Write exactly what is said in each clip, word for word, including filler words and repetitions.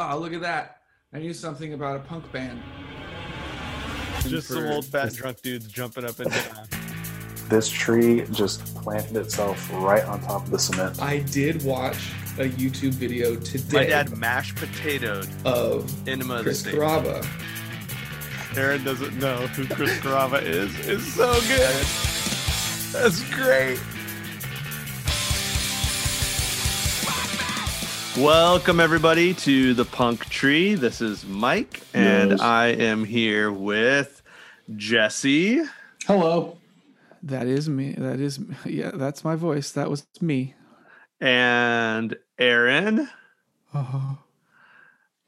Oh, look at that. I knew something about a punk band. Just some old fat drunk dudes jumping up and down. This tree just planted itself right on top of the cement. I did watch a YouTube video today. My dad mashed potatoed of Enema Chris Grava. Aaron doesn't know who Chris Grava is. It's so good. That's great. Welcome, everybody, to the Punk Tree. This is Mike, and yes. I am here with Jesse. Hello. That is me. That is, yeah, that's my voice. That was me. And Aaron. Oh.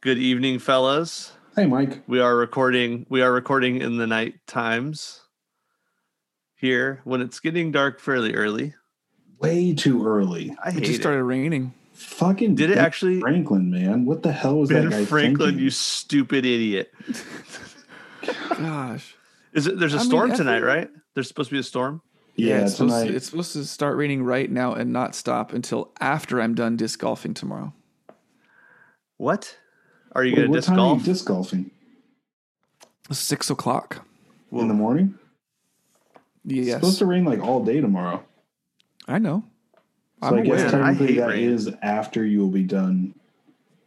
Good evening, fellas. Hey, Mike. We are recording. We are recording in the night times here when it's getting dark fairly early. Way too early. I hate it. Just started it. raining. Fucking did it Ben actually? Franklin, man, what the hell was Ben that guy Franklin, thinking? You stupid idiot! Gosh, is it? There's a I storm mean, tonight, right? There's supposed to be a storm. Yeah, yeah it's, supposed to, it's supposed to start raining right now and not stop until after I'm done disc golfing tomorrow. What? Are you going to disc golf? What time are you disc golfing? Six o'clock Whoa. In the morning. Yes, it's supposed to rain like all day tomorrow. I know. So I'm I guess aware. technically I that rain. is after you will be done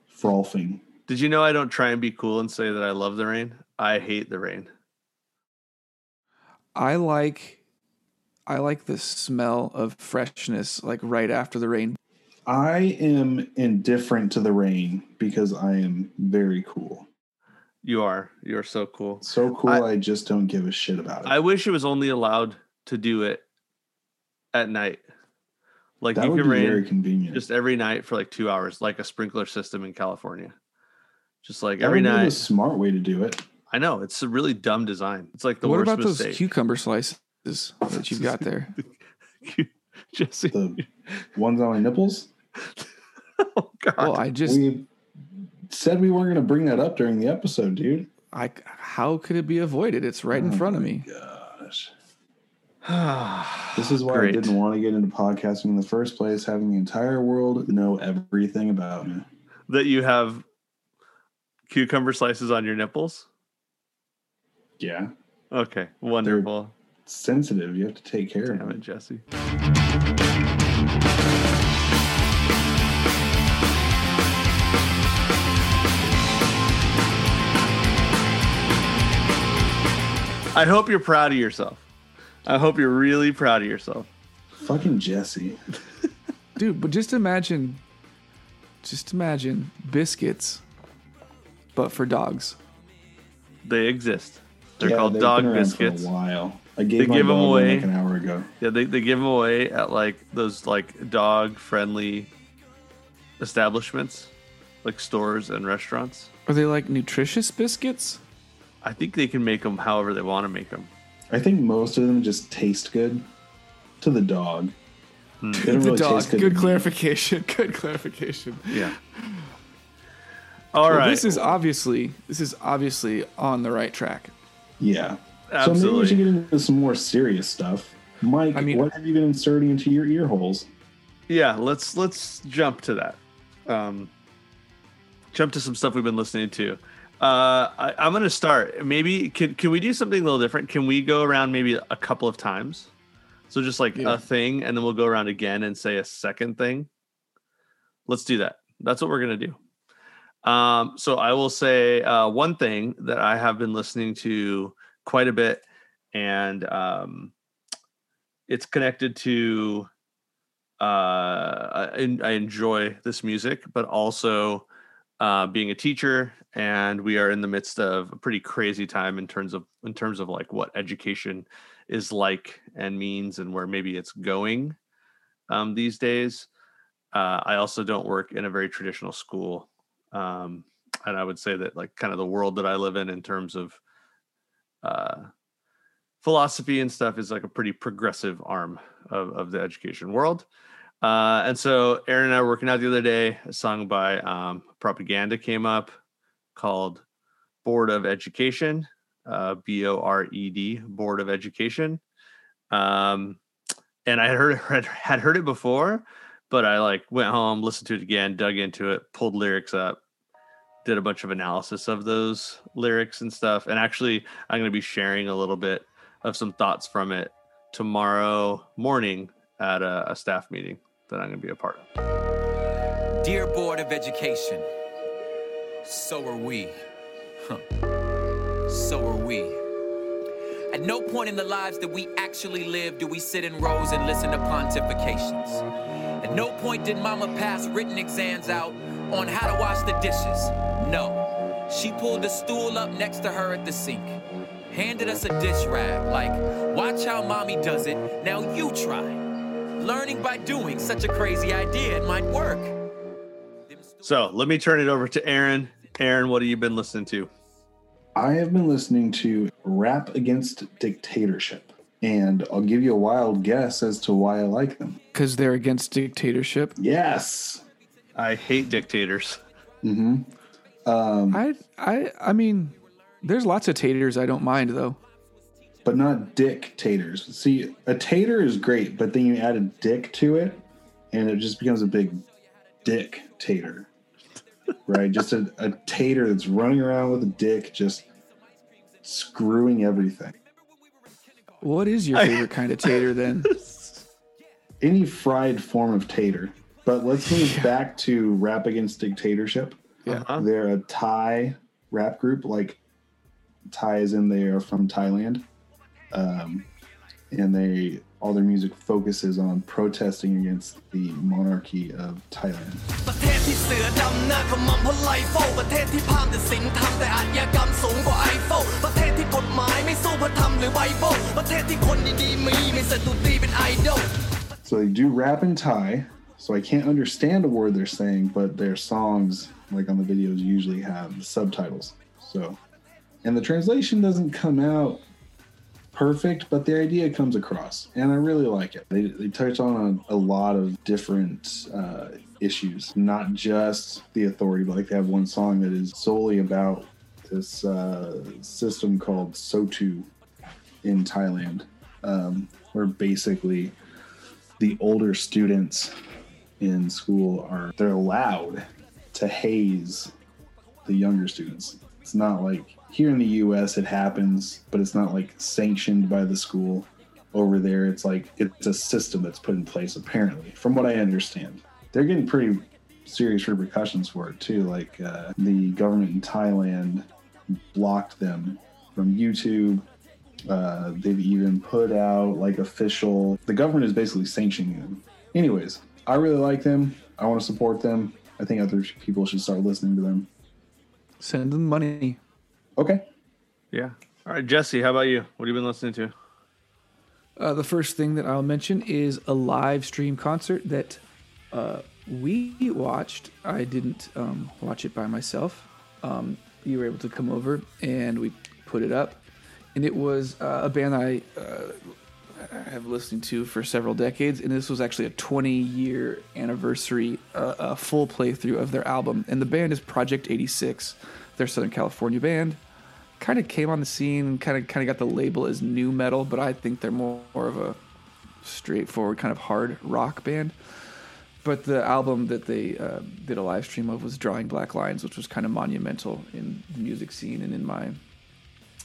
frothing. Did you know I don't try and be cool and say that I love the rain? I hate the rain. I like I like the smell of freshness like right after the rain. I am indifferent to the rain because I am very cool. You are. You're so cool. So cool I, I just don't give a shit about it. I wish it was only allowed to do it at night. Like that you would can be rain very convenient. Just every night for like two hours, like a sprinkler system in California. Just like that every would night. That's a smart way to do it. I know. It's a really dumb design. It's like the what worst mistake. What about those cucumber slices that you've got there? Jesse. The ones on my nipples? Oh, God. Well, I just we said we weren't going to bring that up during the episode, dude. I, how could it be avoided? It's right oh in front of me. Gosh. This is why Great. I didn't want to get into podcasting in the first place, having the entire world know everything about me. That you have cucumber slices on your nipples? Yeah. Okay, wonderful. They're sensitive. You have to take care Damn of it, Jesse. I hope you're proud of yourself. I hope you're really proud of yourself. Fucking Jesse. Dude, but just imagine, just imagine biscuits, but for dogs. They exist. They're yeah, called dog biscuits. For a while. I gave they my give them away like an hour ago. Yeah, they, they give them away at like those like dog friendly establishments, like stores and restaurants. Are they like nutritious biscuits? I think they can make them however they want to make them. I think most of them just taste good to the dog. Mm. They don't the really dog. Taste good. Good clarification. Good clarification. Yeah. All well, right. This is obviously this is obviously on the right track. Yeah. Absolutely. So maybe we should get into some more serious stuff. Mike, I mean, what have you been inserting into your ear holes? Yeah. Let's let's jump to that. Um, jump to some stuff we've been listening to. Uh, I, I'm going to start. Maybe can can we do something a little different? Can we go around maybe a couple of times? So just like yeah. a thing, and then we'll go around again and say a second thing. Let's do that. That's what we're going to do. Um, so I will say uh, one thing that I have been listening to quite a bit, and um, it's connected to uh, I, I enjoy this music, but also uh, being a teacher. And we are in the midst of a pretty crazy time in terms of in terms of like what education is like and means and where maybe it's going um, these days. Uh, I also don't work in a very traditional school. Um, and I would say that, like, kind of the world that I live in, in terms of uh, philosophy and stuff, is like a pretty progressive arm of, of the education world. Uh, and so Aaron and I were working out the other day, a song by um, Propaganda came up called Board of Education, uh, B O R E D, Board of Education. Um, and I heard, had heard it before, but I like went home, listened to it again, dug into it, pulled lyrics up, did a bunch of analysis of those lyrics and stuff. And actually, I'm going to be sharing a little bit of some thoughts from it tomorrow morning at a, a staff meeting that I'm going to be a part of. Dear Board of Education, so are we. Huh. So are we. At no point in the lives that we actually live do we sit in rows and listen to pontifications. At no point did Mama pass written exams out on how to wash the dishes. No. She pulled a stool up next to her at the sink, handed us a dish rag, like, watch how Mommy does it, now you try. Learning by doing, such a crazy idea, it might work. So let me turn it over to Aaron. Aaron, what have you been listening to? I have been listening to Rap Against Dictatorship, and I'll give you a wild guess as to why I like them. Because they're against dictatorship? Yes. I hate dictators. Mm-hmm. Um, I, I, I mean, there's lots of taters I don't mind, though. But not dictators. See, a tater is great, but then you add a dick to it, and it just becomes a big dictator, right? Just a, a tater that's running around with a dick, just screwing everything. What is your favorite I, kind of tater, then? Any fried form of tater. But let's move yeah. back to Rap Against Dictatorship. Yeah. Uh-huh. They're a Thai rap group, like Thai as in they are from Thailand. Um, and they all their music focuses on protesting against the monarchy of Thailand. So they do rap in Thai, so I can't understand a word they're saying, but their songs, like on the videos, usually have subtitles. So, and the translation doesn't come out perfect, but the idea comes across, and I really like it. They, they touch on a, a lot of different uh, issues, not just the authority, but like they have one song that is solely about this uh, system called Sotu in Thailand, um, where basically the older students in school are, they're allowed to haze the younger students. It's not like here in the U S it happens, but it's not like sanctioned by the school. Over there, it's like it's a system that's put in place, apparently, from what I understand. They're getting pretty serious repercussions for it, too. Like uh, the government in Thailand blocked them from YouTube. Uh, they've even put out like official... The government is basically sanctioning them. Anyways, I really like them. I want to support them. I think other people should start listening to them. Send them money. Okay. Yeah. All right, Jesse, how about you? What have you been listening to? Uh, the first thing that I'll mention is a live stream concert that uh, we watched. I didn't um, watch it by myself. Um, you were able to come over, and we put it up. And it was uh, a band I, uh, I have listened to for several decades, and this was actually a twenty-year anniversary, uh, a full playthrough of their album. And the band is Project eighty-six. Their Southern California band kind of came on the scene and kind of kind of got the label as new metal, but I think they're more, more of a straightforward kind of hard rock band. But the album that they uh, did a live stream of was Drawing Black Lines, which was kind of monumental in the music scene and in my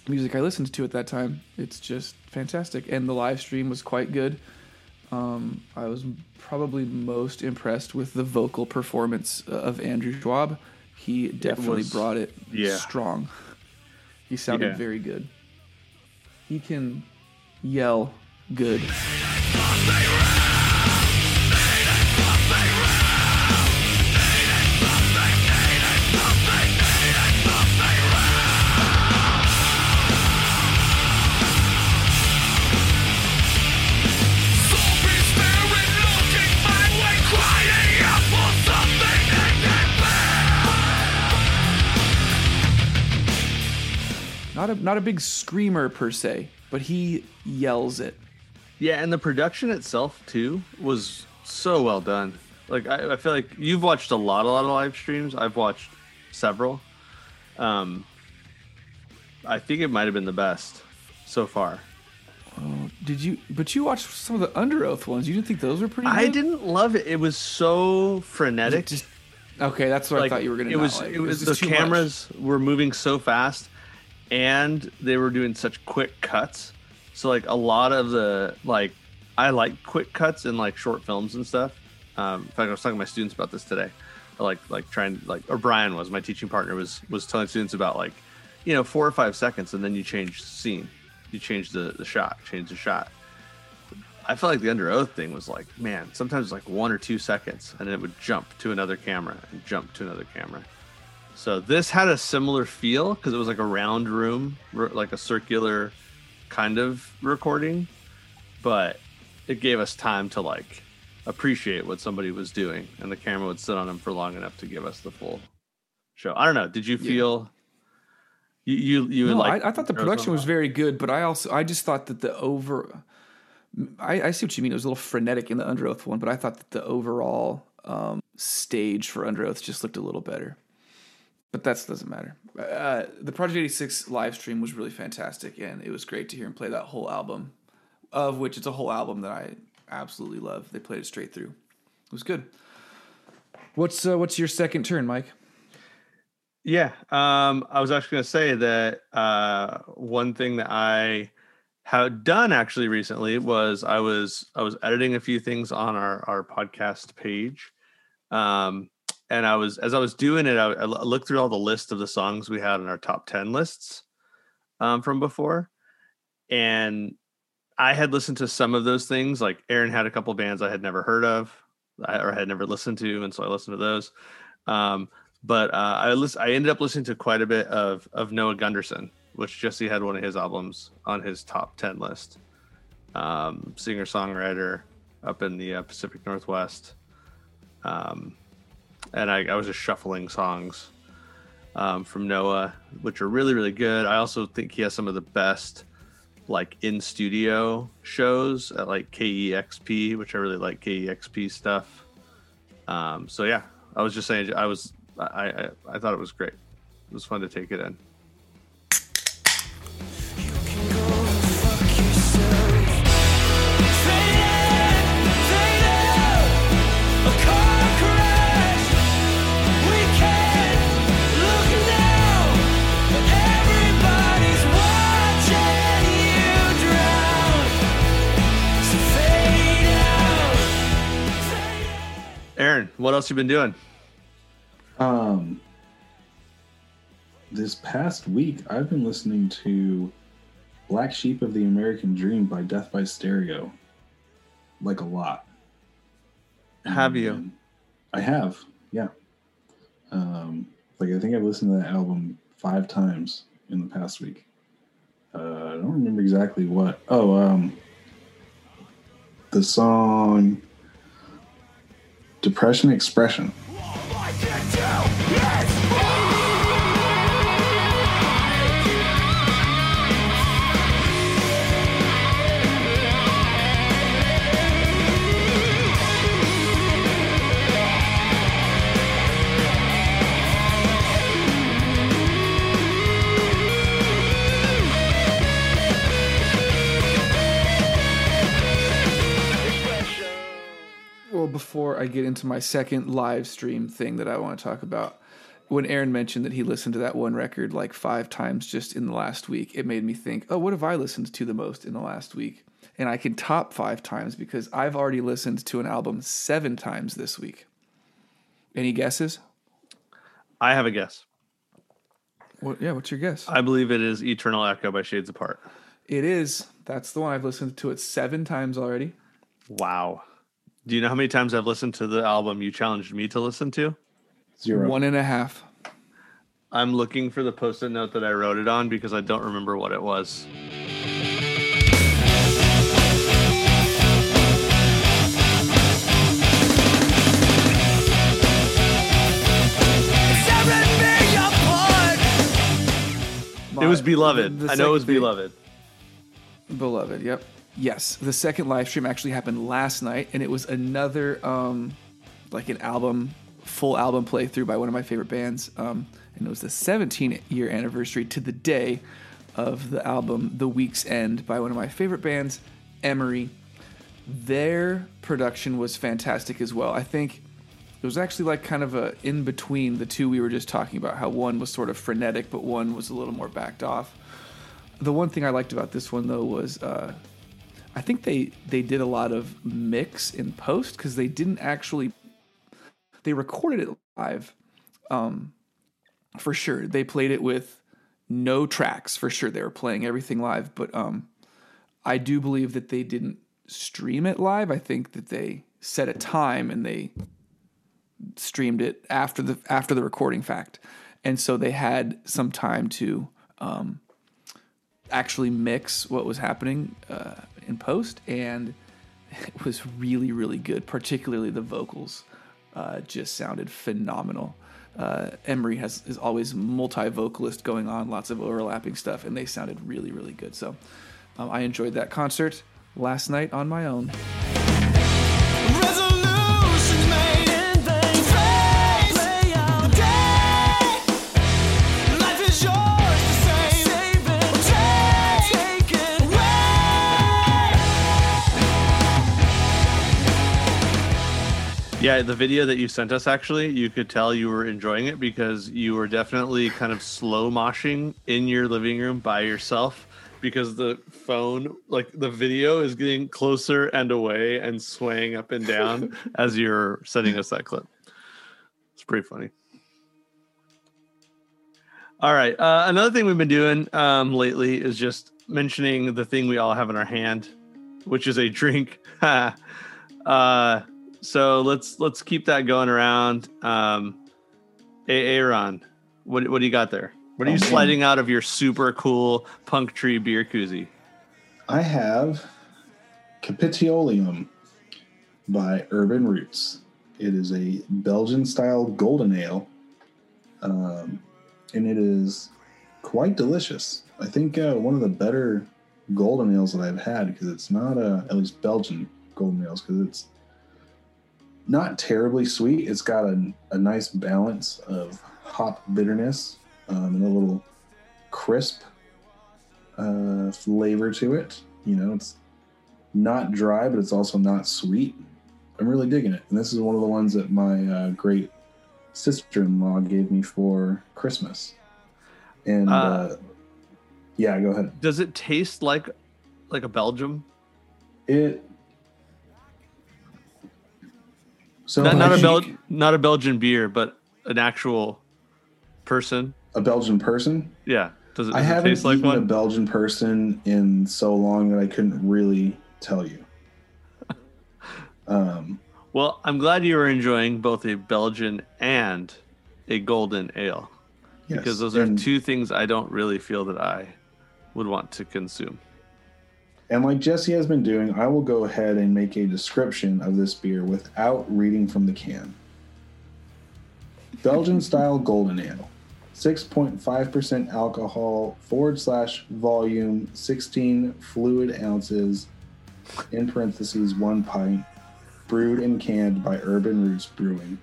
music I listened to at that time. It's just fantastic. And the live stream was quite good. Um, I was probably most impressed with the vocal performance of Andrew Schwab. He definitely it was, brought it yeah. strong. He sounded yeah. very good. He can yell good. Not a not a big screamer per se, but he yells it. Yeah, and the production itself too was so well done. Like I, I feel like you've watched a lot, a lot of live streams. I've watched several. Um, I think it might have been the best so far. Oh, did you? But you watched some of the Under Oath ones. You didn't think those were pretty good? I didn't love it. It was so frenetic. Was just, okay, that's what like, I thought you were going to. It was. Like. It was. It was the cameras much. were moving so fast, and they were doing such quick cuts. So like a lot of the like, I like quick cuts in like short films and stuff. Um, in fact, I was talking to my students about this today. Like like trying like O'Brien was my teaching partner was was telling students about like, you know, four or five seconds, and then you change the scene. You change the, the shot, change the shot. I felt like the Under Oath thing was like, man, sometimes like one or two seconds, and then it would jump to another camera and jump to another camera. So this had a similar feel because it was like a round room, like a circular kind of recording, but it gave us time to like appreciate what somebody was doing, and the camera would sit on them for long enough to give us the full show. I don't know. Did you feel... Yeah. You you, you no, like? I, I thought the production was very good, but I also I just thought that the over. I, I see what you mean. It was a little frenetic in the Under Oath one, but I thought that the overall um, stage for Under Oath just looked a little better. But that doesn't matter. Uh, the Project eighty-six live stream was really fantastic, and it was great to hear him play that whole album, of which it's a whole album that I absolutely love. They played it straight through. It was good. What's uh, what's your second turn, Mike? Yeah, um, I was actually going to say that uh, one thing that I have done actually recently was I was I was editing a few things on our, our podcast page, um, and I was as I was doing it, I, I looked through all the list of the songs we had in our top ten lists um, from before, and I had listened to some of those things. Like Aaron had a couple bands I had never heard of or had never listened to, and so I listened to those. Um, But uh, I list, I ended up listening to quite a bit of, of Noah Gunderson, which Jesse had one of his albums on his top ten list. Um, singer-songwriter up in the uh, Pacific Northwest. Um, and I, I was just shuffling songs um, from Noah, which are really, really good. I also think he has some of the best like in-studio shows at like K E X P, which I really like K E X P stuff. Um, so yeah, I was just saying I was... I, I I thought it was great. It was fun to take it in. Aaron, what else you been doing? Um, this past week, I've been listening to Black Sheep of the American Dream by Death by Stereo, like a lot. Have and, you? And I have, yeah. Um, like I think I've listened to that album five times in the past week. Uh, I don't remember exactly what. Oh, um, the song Depression Expression. Before I get into my second live stream thing that I want to talk about, when Aaron mentioned that he listened to that one record like five times just in the last week, it made me think, oh, what have I listened to the most in the last week? And I can top five times because I've already listened to an album seven times this week. Any guesses? I have a guess. What? Yeah, what's your guess? I believe it is Eternal Echo by Shades Apart. It is. That's the one. I've listened to it seven times already. Wow. Do you know how many times I've listened to the album you challenged me to listen to? Zero. One and a half. I'm looking for the post-it note that I wrote it on because I don't remember what it was. It was Beloved. I know it was thing. Beloved. Beloved, yep. Yes, the second live stream actually happened last night, and it was another, um, like an album, full album playthrough by one of my favorite bands, um, and it was the seventeen-year anniversary to the day of the album The Week's End by one of my favorite bands, Emery. Their production was fantastic as well. I think it was actually like kind of a in-between the two we were just talking about, how one was sort of frenetic, but one was a little more backed off. The one thing I liked about this one, though, was uh, I think they, they did a lot of mix in post because they didn't actually... They recorded it live, um, for sure. They played it with no tracks, for sure. They were playing everything live, but um, I do believe that they didn't stream it live. I think that they set a time and they streamed it after the after the recording fact, and so they had some time to... Um, actually mix what was happening uh, in post, and it was really, really good. Particularly the vocals uh, just sounded phenomenal. Uh, Emery has is always multi-vocalist going on, lots of overlapping stuff, and they sounded really, really good. So um, I enjoyed that concert last night on my own. Yeah, the video that you sent us, actually, you could tell you were enjoying it because you were definitely kind of slow moshing in your living room by yourself because the phone, like the video is getting closer and away and swaying up and down as you're sending us that clip. It's pretty funny. All right. Uh, another thing we've been doing um, lately is just mentioning the thing we all have in our hand, which is a drink. uh So let's let's keep that going around. Um, Aaron, what what do you got there? What are you sliding out of your super cool Punk Tree beer koozie? I have Capitolium by Urban Roots. It is a Belgian-style golden ale, um, and it is quite delicious. I think uh, one of the better golden ales that I've had because it's not a at least Belgian golden ales because it's not terribly sweet. It's got a, a nice balance of hop bitterness um, and a little crisp uh, flavor to it. You know, it's not dry, but it's also not sweet. I'm really digging it. And this is one of the ones that my uh, great sister-in-law gave me for Christmas. And uh, uh, yeah, go ahead. Does it taste like like a Belgium? It... So not, not, a Bel- not a Belgian beer, but an actual person. A Belgian person? Yeah. Does it, does I haven't it taste like one? A Belgian person in so long that I couldn't really tell you. Um, well, I'm glad you were enjoying both a Belgian and a golden ale. Yes, because those and, are two things I don't really feel that I would want to consume. And like Jesse has been doing, I will go ahead and make a description of this beer without reading from the can. Belgian-style golden ale. six point five percent alcohol, forward slash volume, sixteen fluid ounces, in parentheses, one pint. Brewed and canned by Urban Roots Brewing.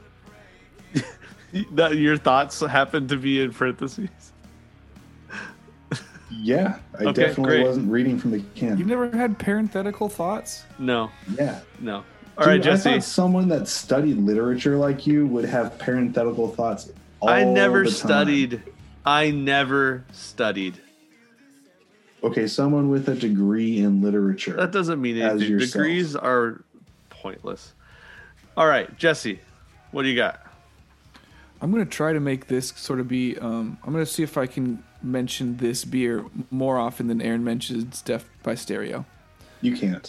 Your thoughts happen to be in parentheses? Yeah, I okay, definitely great. wasn't reading from the can. You've never had parenthetical thoughts? No. Yeah. No. All Dude, right, Jesse. I thought someone that studied literature like you would have parenthetical thoughts all I never the time. studied. I never studied. Okay, someone with a degree in literature. That doesn't mean anything. Degrees are pointless. All right, Jesse, what do you got? I'm going to try to make this sort of be... Um, I'm going to see if I can... mentioned this beer more often than Aaron mentions Death by Stereo. You can't.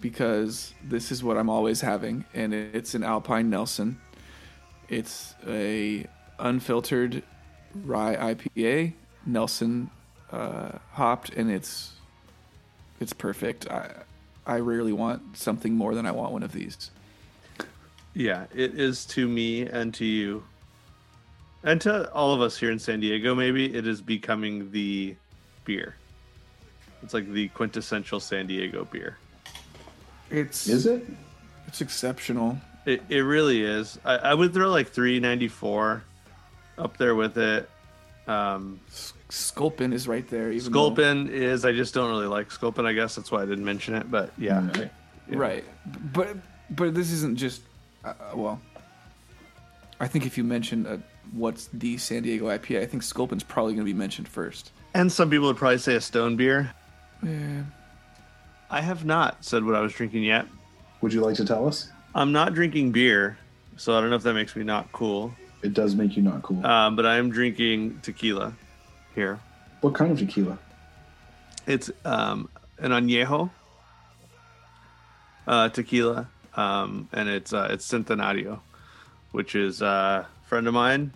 Because this is what I'm always having, and it's an Alpine Nelson. It's a unfiltered rye I P A, Nelson uh, hopped, and it's it's perfect. I I rarely want something more than I want one of these. Yeah, it is to me and to you and to all of us here in San Diego, maybe it is becoming the beer. It's like the quintessential San Diego beer. It's is it? It's exceptional. It it really is. I, I would throw like three ninety-four up there with it. Um, Sculpin is right there. Even Sculpin though... is. I just don't really like Sculpin. I guess that's why I didn't mention it. But yeah, mm-hmm. right. Yeah. right. But but this isn't just. Uh, well, I think if you mention a, what's the San Diego I P A, I think Sculpin's probably going to be mentioned first. And some people would probably say a stone beer. Yeah. I have not said what I was drinking yet. Would you like to tell us? I'm not drinking beer, so I don't know if that makes me not cool. It does make you not cool. Um, but I am drinking tequila here. What kind of tequila? It's um, an añejo uh, tequila, um, and it's uh, it's Centenario, which is uh, a friend of mine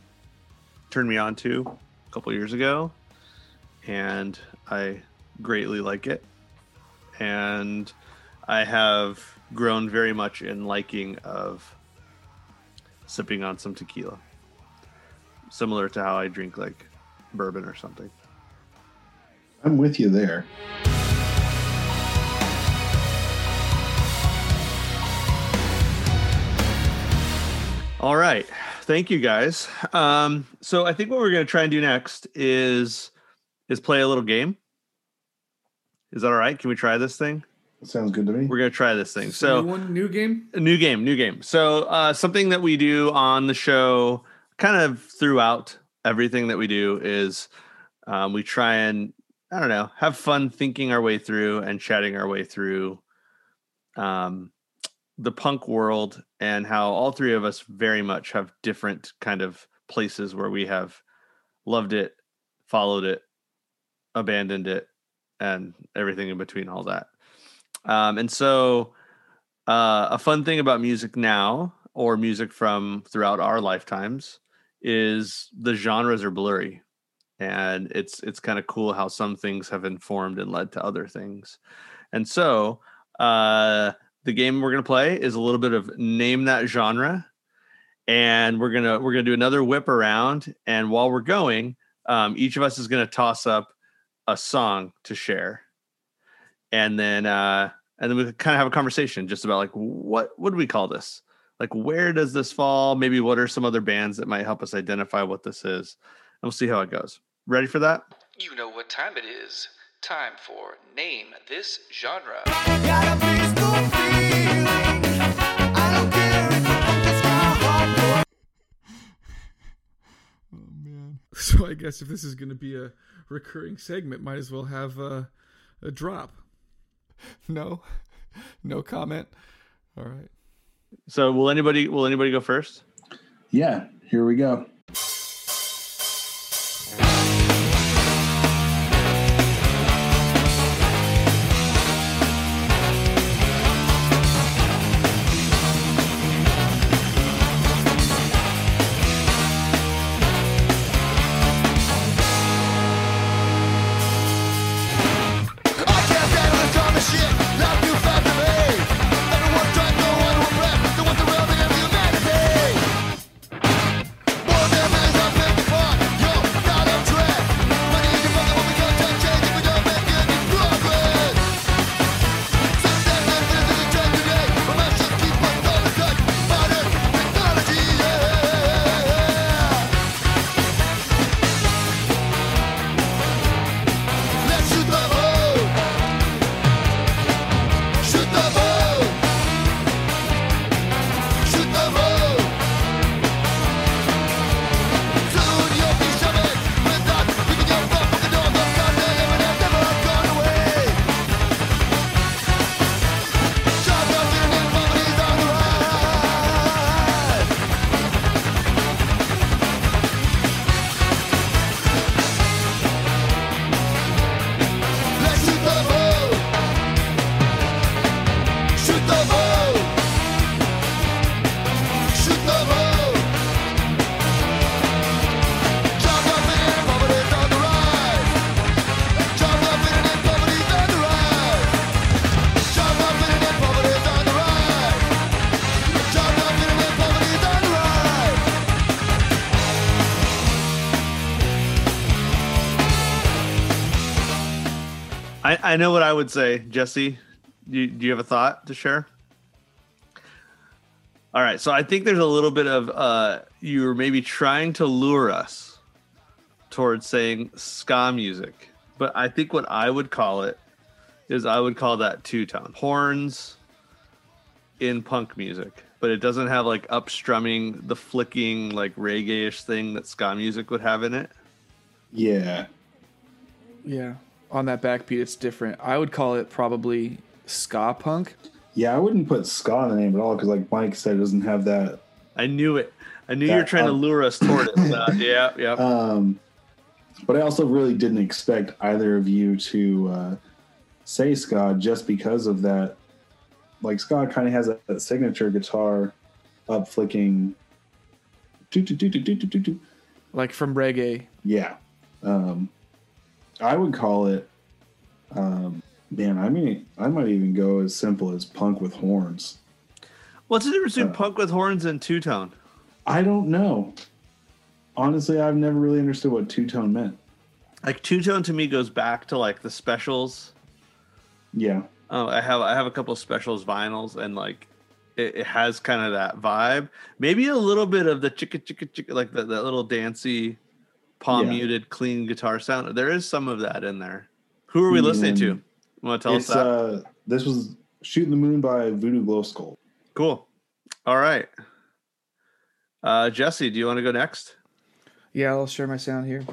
turned me on to a couple years ago, and I greatly like it. And I have grown very much in liking of sipping on some tequila, similar to how I drink like bourbon or something. I'm with you there. All right. Thank you guys. Um, so I think what we're going to try and do next is, is play a little game. Is that all right? Can we try this thing? Sounds good to me. We're going to try this thing. So, one new game? A new game, new game. So, uh, something that we do on the show kind of throughout everything that we do is um, we try and, I don't know, have fun thinking our way through and chatting our way through um, the punk world and how all three of us very much have different kind of places where we have loved it, followed it, abandoned it, and everything in between all that. Um, and so uh, a fun thing about music now or music from throughout our lifetimes is the genres are blurry, and it's, it's kind of cool how some things have informed and led to other things. And so uh, the game we're going to play is a little bit of name that genre, and we're going to, we're going to do another whip around. And while we're going, um, each of us is going to toss up a song to share, and then uh and then we kind of have a conversation just about like what would we call this, like where does this fall, maybe what are some other bands that might help us identify what this is, and we'll see how it goes. Ready for that? You know what time it is. Time for Name This Genre. Oh man, so I guess if this is going to be a recurring segment, might as well have a, a drop. No, no comment. All right. So will anybody, will anybody go first? Yeah, here we go. More I, I know what I would say, Jesse. Do, do you have a thought to share? All right. So I think there's a little bit of uh, you're maybe trying to lure us towards saying ska music. But I think what I would call it is I would call that two-tone. Horns in punk music. But it doesn't have like upstrumming, the flicking, like reggae-ish thing that ska music would have in it. Yeah. Yeah. On that backbeat, it's different. I would call it probably ska punk. Yeah, I wouldn't put ska in the name at all because, like Mike said, it doesn't have that. I knew it. I knew you were trying um, to lure us toward it. uh, yeah, yeah. Um, but I also really didn't expect either of you to uh, say ska just because of that. Like, ska kind of has that, that signature guitar up flicking. Like from reggae. Yeah. Um, I would call it, um, man, I mean, I might even go as simple as punk with horns. What's the difference between uh, punk with horns and two-tone? I don't know. Honestly, I've never really understood what two-tone meant. Like, two-tone to me goes back to, like, the Specials. Yeah. Oh, I have I have a couple of Specials vinyls, and, like, it, it has kind of that vibe. Maybe a little bit of the chicka chicka chicka, like, that little dancey, palm yeah. muted, clean guitar sound. There is some of that in there. Who are we listening and to? You want to tell us that? Uh, this was Shooting the Moon by Voodoo Glow Skulls. Cool. All right. Uh, Jesse, do you want to go next? Yeah, I'll share my sound here.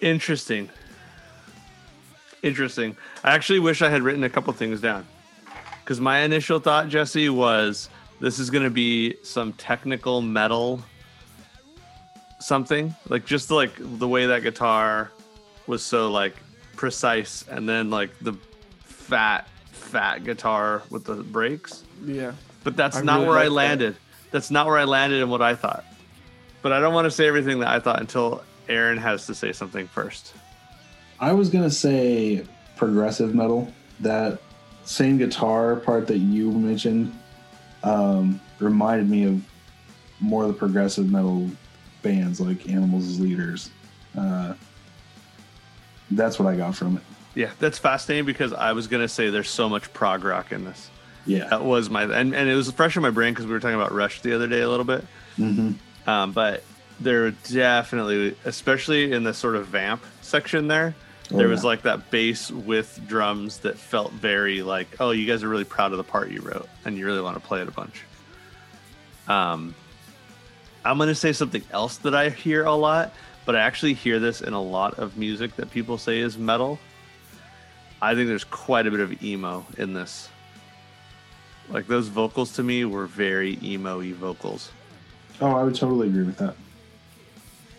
Interesting. Interesting. I actually wish I had written a couple things down, because my initial thought, Jesse, was this is going to be some technical metal something, like just like the way that guitar was so like precise, and then like the fat, fat guitar with the breaks. Yeah. But that's I not really where like I landed. That. That's not where I landed and what I thought. But I don't want to say everything that I thought until Aaron has to say something first. I was going to say progressive metal. That same guitar part that you mentioned um, reminded me of more of the progressive metal bands like Animals as Leaders. Uh, that's what I got from it. Yeah, that's fascinating, because I was going to say there's so much prog rock in this. Yeah. That was my... And, and it was fresh in my brain because we were talking about Rush the other day a little bit. Mm-hmm. Um, but... There definitely, especially in the sort of vamp section there, oh, there was yeah. like that bass with drums that felt very like, oh, you guys are really proud of the part you wrote and you really want to play it a bunch. Um, I'm going to say something else that I hear a lot, but I actually hear this in a lot of music that people say is metal. I think there's quite a bit of emo in this. Like, those vocals to me were very emo-y vocals. Oh, I would totally agree with that.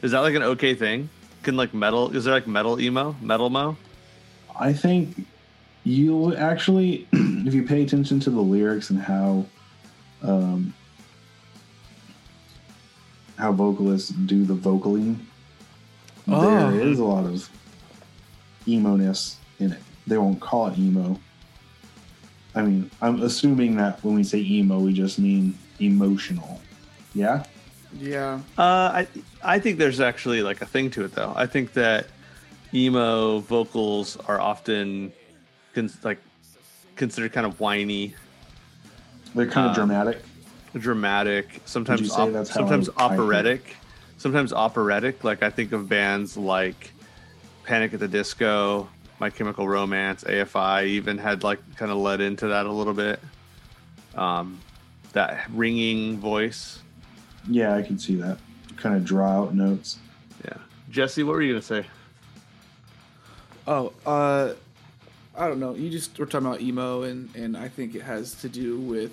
Is that like an okay thing? Can like metal, is there like metal emo, metal mo? I think you actually, if you pay attention to the lyrics and how, um, how vocalists do the vocaling, oh. there is a lot of emo-ness in it. They won't call it emo. I mean, I'm assuming that when we say emo, we just mean emotional. Yeah? Yeah. Uh, I I think there's actually like a thing to it though. I think that emo vocals are often cons- like considered kind of whiny. They're kind um, of dramatic. Dramatic. Sometimes op- that's sometimes I, operatic. I sometimes operatic. Like I think of bands like Panic at the Disco, My Chemical Romance, A F I even had like kind of led into that a little bit. Um, that ringing voice. Yeah, I can see that. Kind of draw out notes. Yeah. Jesse, what were you going to say? Oh, uh, I don't know. You just were talking about emo, and, and I think it has to do with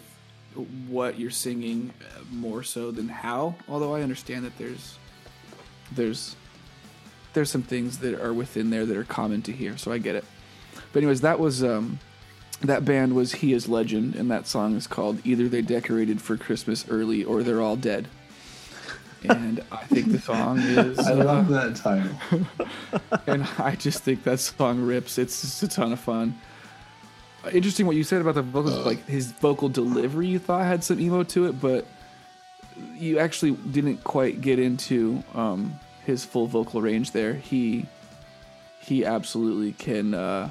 what you're singing more so than how. Although I understand that there's there's there's some things that are within there that are common to hear, so I get it. But anyways, that was um, that band was He Is Legend, and that song is called Either They Decorated for Christmas Early or They're All Dead. And I think the song is... I love uh, that title. And I just think that song rips. It's just a ton of fun. Interesting what you said about the vocals. Uh, like his vocal delivery you thought had some emo to it, but you actually didn't quite get into um, his full vocal range there. He he absolutely can... Uh,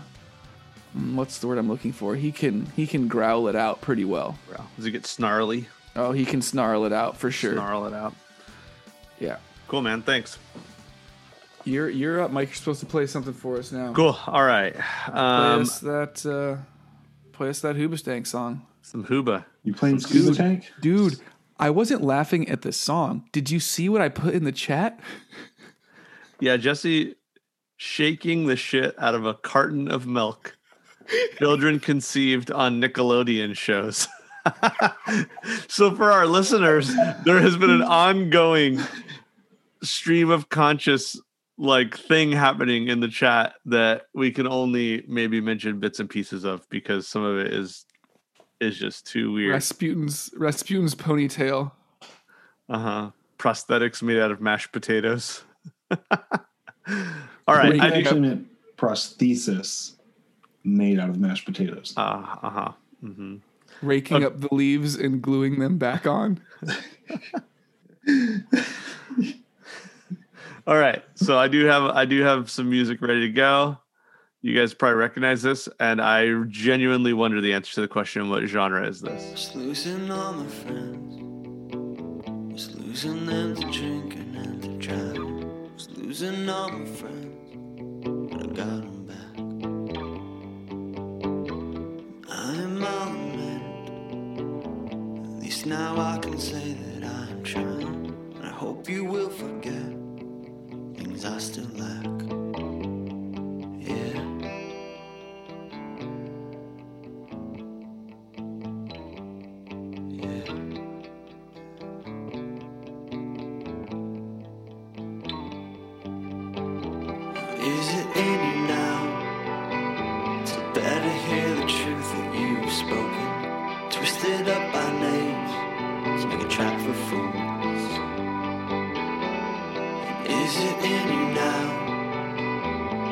what's the word I'm looking for? He can he can growl it out pretty well. Does he get snarly? Oh, he can snarl it out for sure. Snarl it out. Yeah. Cool, man. Thanks. You're you're up, Mike. You're supposed to play something for us now. Cool. All right. Um, play us that uh, play us that Hoobastank song. Some Hooba. You playing Hoobastank? Dude, dude, I wasn't laughing at this song. Did you see what I put in the chat? Yeah, Jesse shaking the shit out of a carton of milk. Children conceived on Nickelodeon shows. So for our listeners, there has been an ongoing stream of conscious like thing happening in the chat that we can only maybe mention bits and pieces of because some of it is is just too weird. Rasputin's Rasputin's ponytail. Uh-huh. Prosthetics made out of mashed potatoes. All right. Wait, I actually meant prosthesis made out of mashed potatoes. Uh, uh-huh. Mm-hmm. Raking okay. up the leaves and gluing them back on. All right, so I do have I do have some music ready to go. You guys probably recognize this, and I genuinely wonder the answer to the question: what genre is this? Just losing all my friends, just losing them to drinking and to driving, just losing all my friends, but I got them back. I'm all. At least now I can say that I'm trying, and I hope you will forget things I still lack. Yeah. Yeah. Is it in you now to better hear the truth that you've spoken? Twisted up by names to make a trap for fools. And is it in you now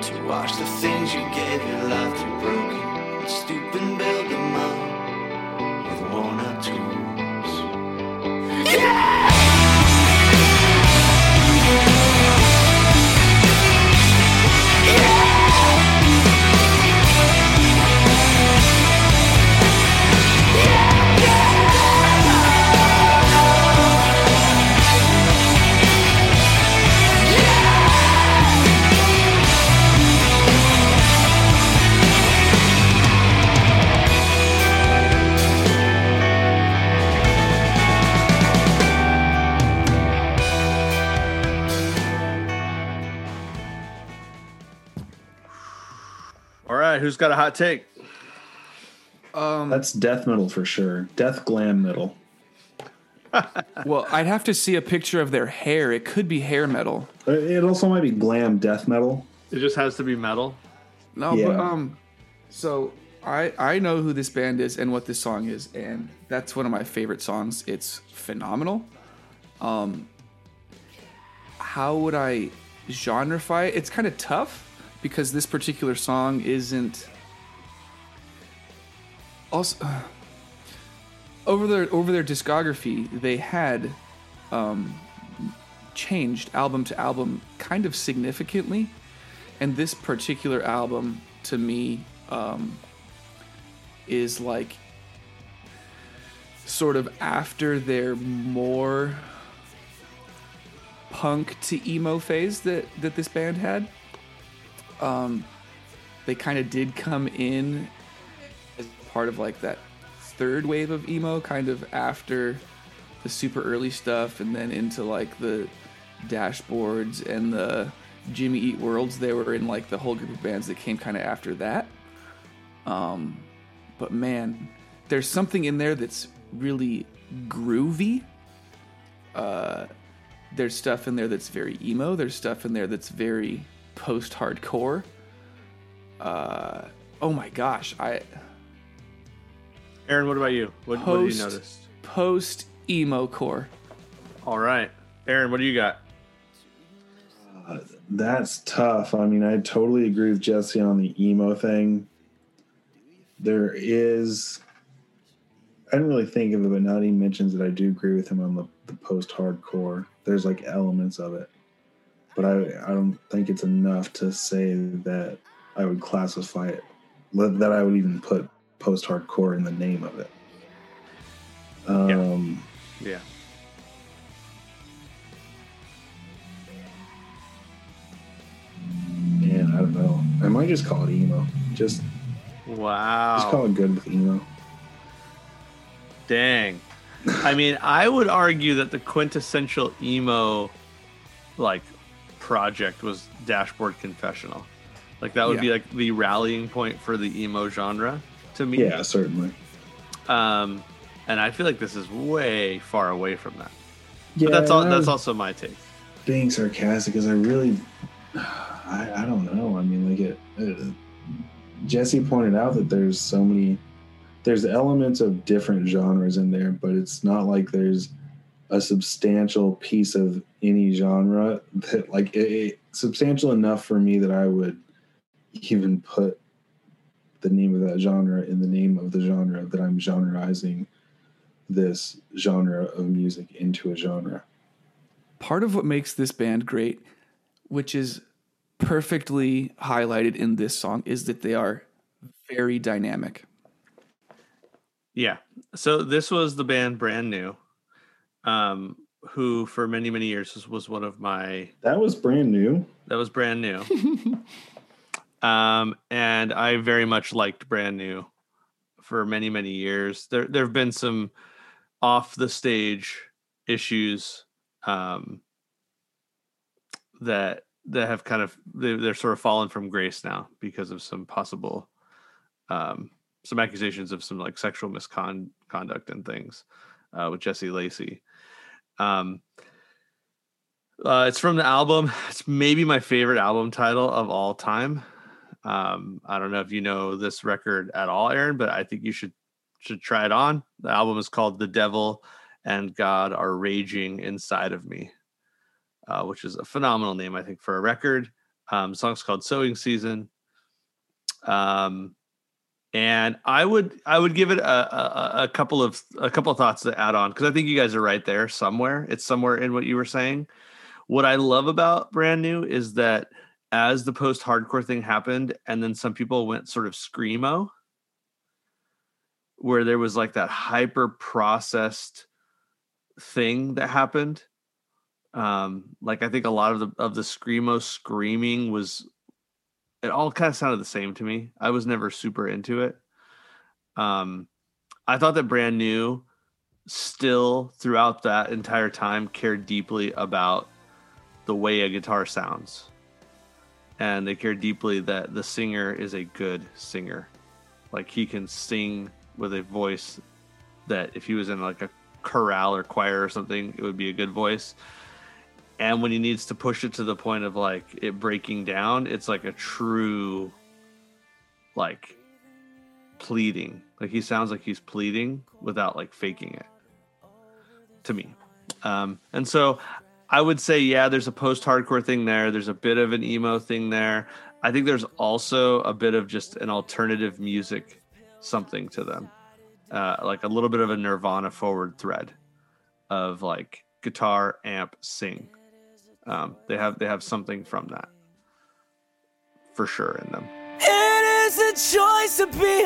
to watch the things you gave your life to broken and stoop and build them up with worn-out tools? Yeah! Who's got a hot take? Um, That's death metal for sure. Death glam metal. Well, I'd have to see a picture of their hair. It could be hair metal. It also might be glam death metal. It just has to be metal. No, yeah. but um, so I I know who this band is and what this song is, and that's one of my favorite songs. It's phenomenal. Um, how would I genreify it? It's kind of tough. Because this particular song isn't also uh, over their over their discography, they had um, changed album to album kind of significantly. And this particular album, to me, um, is like sort of after their more punk to emo phase that, that this band had. Um, they kind of did come in as part of like that third wave of emo, kind of after the super early stuff and then into like the Dashboards and the Jimmy Eat Worlds. They were in like the whole group of bands that came kind of after that. Um, but man, there's something in there that's really groovy. Uh, there's stuff in there that's very emo. There's stuff in there that's very post-hardcore. Uh, oh my gosh. I. Aaron, what about you? What, post, what did you notice? Post-emo core. All right. Aaron, what do you got? Uh, that's tough. I mean, I totally agree with Jesse on the emo thing. There is... I didn't really think of it, but now that he mentions it, I do agree with him on the, the post-hardcore. There's like elements of it, but I I don't think it's enough to say that I would classify it, that I would even put post-hardcore in the name of it. Um, yeah. yeah. Man, I don't know. I might just call it emo. Just wow. Just call it good with emo. Dang. I mean, I would argue that the quintessential emo like project was Dashboard Confessional. Like that would yeah. be like the rallying point for the emo genre to me. Yeah, certainly. Um, and I feel like this is way far away from that. Yeah, but that's all, that's also my take. Being sarcastic because I really I, I don't know. I mean, like it, it Jesse pointed out that there's so many There's elements of different genres in there, but it's not like there's a substantial piece of any genre that, like, it, it, substantial enough for me that I would even put the name of that genre in the name of the genre that I'm genreizing this genre of music into a genre. Part of what makes this band great, which is perfectly highlighted in this song, is that they are very dynamic. Yeah, so this was the band Brand New, um, who for many, many years was one of my... That was Brand New? That was Brand New. um, and I very much liked Brand New for many, many years. There there have been some off-the-stage issues um, that that have kind of... They, they're sort of fallen from grace now because of some possible... Um, some accusations of some like sexual misconduct and things uh, with Jesse Lacey. Um, uh, it's from the album. It's maybe my favorite album title of all time. Um, I don't know if you know this record at all, Aaron, but I think you should, should try it on. The album is called The Devil and God Are Raging Inside of Me, uh, which is a phenomenal name, I think, for a record. Um, the song's called Sowing Season. Um, And I would I would give it a, a, a couple of a couple of thoughts to add on, because I think you guys are right there somewhere. It's somewhere in what you were saying. What I love about Brand New is that as the post-hardcore thing happened, and then some people went sort of screamo, where there was like that hyper-processed thing that happened. Um, like I think a lot of the of the screamo screaming was. It all kind of sounded the same to me. I was never super into it. Um, I thought that Brand New still throughout that entire time cared deeply about the way a guitar sounds. And they cared deeply that the singer is a good singer. Like he can sing with a voice that if he was in like a chorale or choir or something, it would be a good voice. And when he needs to push it to the point of like it breaking down, it's like a true like pleading. Like he sounds like he's pleading without like faking it to me. Um, and so I would say, yeah, there's a post-hardcore thing there. There's a bit of an emo thing there. I think there's also a bit of just an alternative music something to them. Uh, like a little bit of a Nirvana forward thread of like, guitar, amp, sing. Um, they have they have something from that for sure in them. It is a choice to be alive.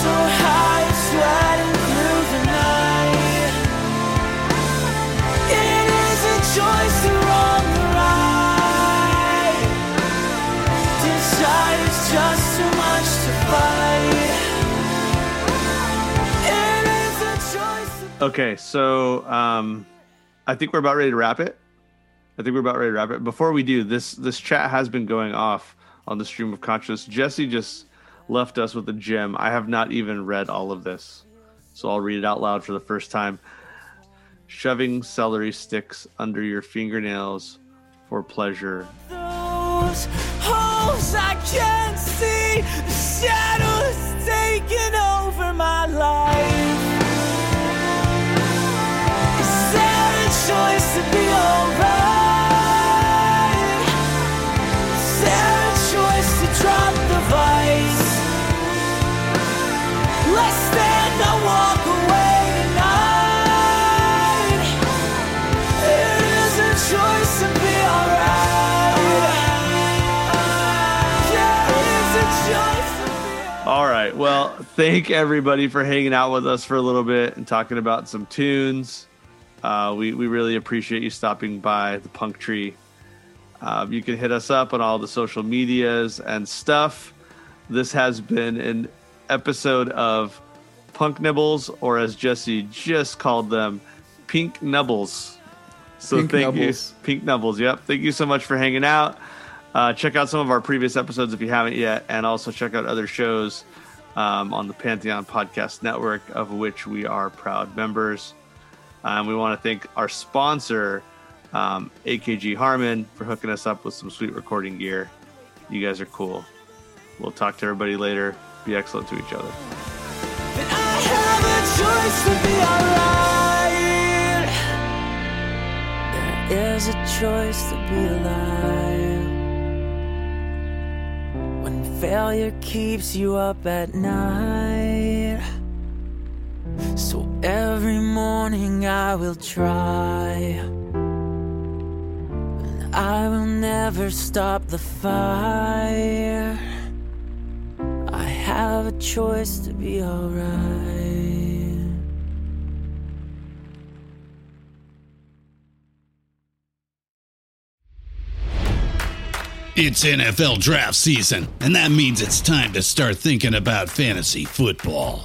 So high, sweating through the night. It is a choice to run the ride. Desire is just too much to fight. It is a choice to be. Okay, so um, I think we're about ready to wrap it. I think we're about ready to wrap it. Before we do, this this chat has been going off on the stream of consciousness. Jesse just left us with a gem. I have not even read all of this, so I'll read it out loud for the first time. Shoving celery sticks under your fingernails for pleasure. Those holes I can't see, the shadows taking over my life. Is there a choice to be alright? Drop the vice. Let's stand and walk away tonight. It is a choice to be alright. Yeah, it is a choice to be alright. All right. Well, thank everybody for hanging out with us for a little bit and talking about some tunes. Uh, we, we really appreciate you stopping by the Punk Tree. Uh, you can hit us up on all the social medias and stuff. This has been an episode of Punk Nibbles, or as Jesse just called them, Pink Nibbles. So Pink thank Nibbles. you. Pink Nibbles. Yep. Thank you so much for hanging out. Uh, check out some of our previous episodes if you haven't yet. And also check out other shows um, on the Pantheon Podcast Network, of which we are proud members. Um, we want to thank our sponsor, Um, A K G Harmon, for hooking us up with some sweet recording gear. You guys are cool. We'll talk to everybody later. Be excellent to each other. And I have a choice to be alive. There is a choice to be alive. When failure keeps you up at night, so every morning I will try. I will never stop the fire. I have a choice to be alright. It's N F L draft season, and that means it's time to start thinking about fantasy football.